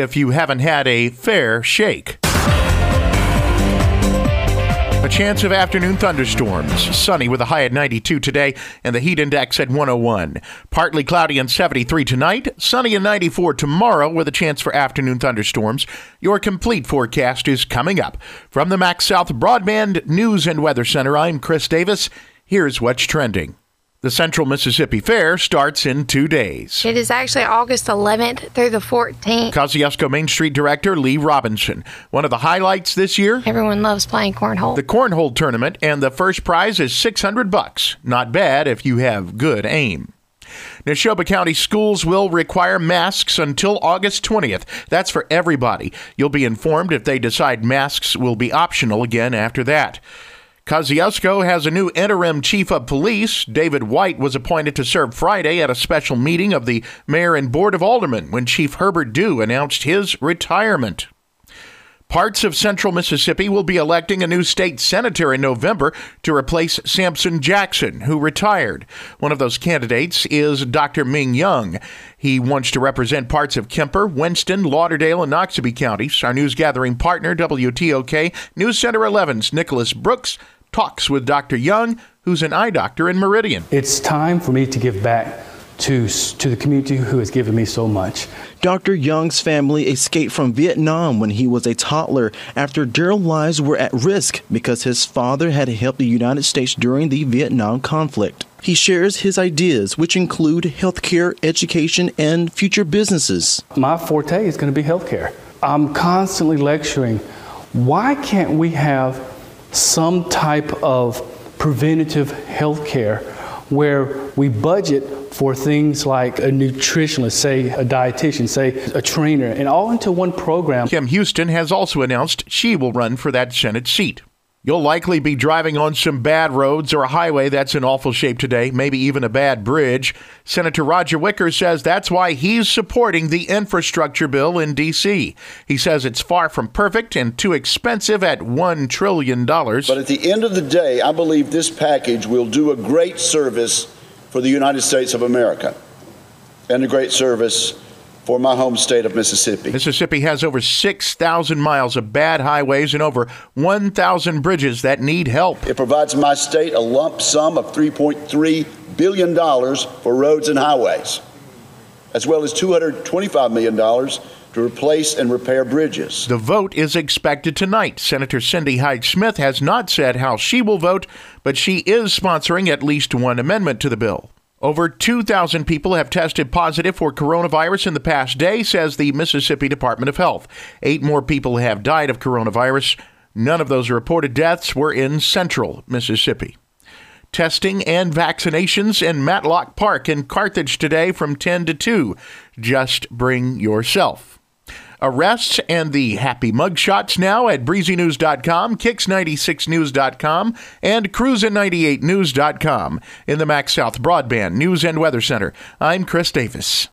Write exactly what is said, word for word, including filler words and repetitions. if you haven't had a fair shake. A chance of afternoon thunderstorms. Sunny with a high at ninety-two today and the heat index at one oh one. Partly cloudy and seventy-three tonight. Sunny and ninety-four tomorrow with a chance for afternoon thunderstorms. Your complete forecast is coming up. From the MaxSouth Broadband News and Weather Center, I'm Chris Davis. Here's what's trending. The Central Mississippi Fair starts in two days. It is actually August eleventh through the fourteenth. Kosciusko Main Street Director Lee Robinson. One of the highlights this year? Everyone loves playing cornhole. The cornhole tournament, and the first prize is six hundred bucks. Not bad if you have good aim. Neshoba County schools will require masks until August twentieth. That's for everybody. You'll be informed if they decide masks will be optional again after that. Kosciusko has a new interim chief of police. David White was appointed to serve Friday at a special meeting of the mayor and board of aldermen when Chief Herbert Dew announced his retirement. Parts of Central Mississippi will be electing a new state senator in November to replace Sampson Jackson, who retired. One of those candidates is Doctor Ming Young. He wants to represent parts of Kemper, Winston, Lauderdale, and Noxubee counties. Our news gathering partner, W T O K, News Center eleven's Nicholas Brooks talks with Doctor Young, who's an eye doctor in Meridian. It's time for me to give back To, to the community who has given me so much. Doctor Young's family escaped from Vietnam when he was a toddler after their lives were at risk because his father had helped the United States during the Vietnam conflict. He shares his ideas, which include healthcare, education, and future businesses. My forte is going to be healthcare. I'm constantly lecturing. Why can't we have some type of preventative healthcare where we budget for things like a nutritionist, say a dietitian, say a trainer, and all into one program. Kim Houston has also announced she will run for that Senate seat. You'll likely be driving on some bad roads or a highway that's in awful shape today, maybe even a bad bridge. Senator Roger Wicker says that's why he's supporting the infrastructure bill in D C He says it's far from perfect and too expensive at one trillion dollars. But at the end of the day, I believe this package will do a great service for the United States of America and a great service for my home state of Mississippi. Mississippi has over six thousand miles of bad highways and over one thousand bridges that need help. It provides my state a lump sum of three point three billion dollars for roads and highways, as well as two hundred twenty-five million dollars to replace and repair bridges. The vote is expected tonight. Senator Cindy Hyde-Smith has not said how she will vote, but she is sponsoring at least one amendment to the bill. Over two thousand people have tested positive for coronavirus in the past day, says the Mississippi Department of Health. Eight more people have died of coronavirus. None of those reported deaths were in Central Mississippi. Testing and vaccinations in Matlock Park in Carthage today from ten to two. Just bring yourself. Arrests and the happy mugshots now at breezy news dot com, kicks ninety-six news dot com, and cruisin ninety-eight news dot com. In the MaxSouth Broadband News and Weather Center, I'm Chris Davis.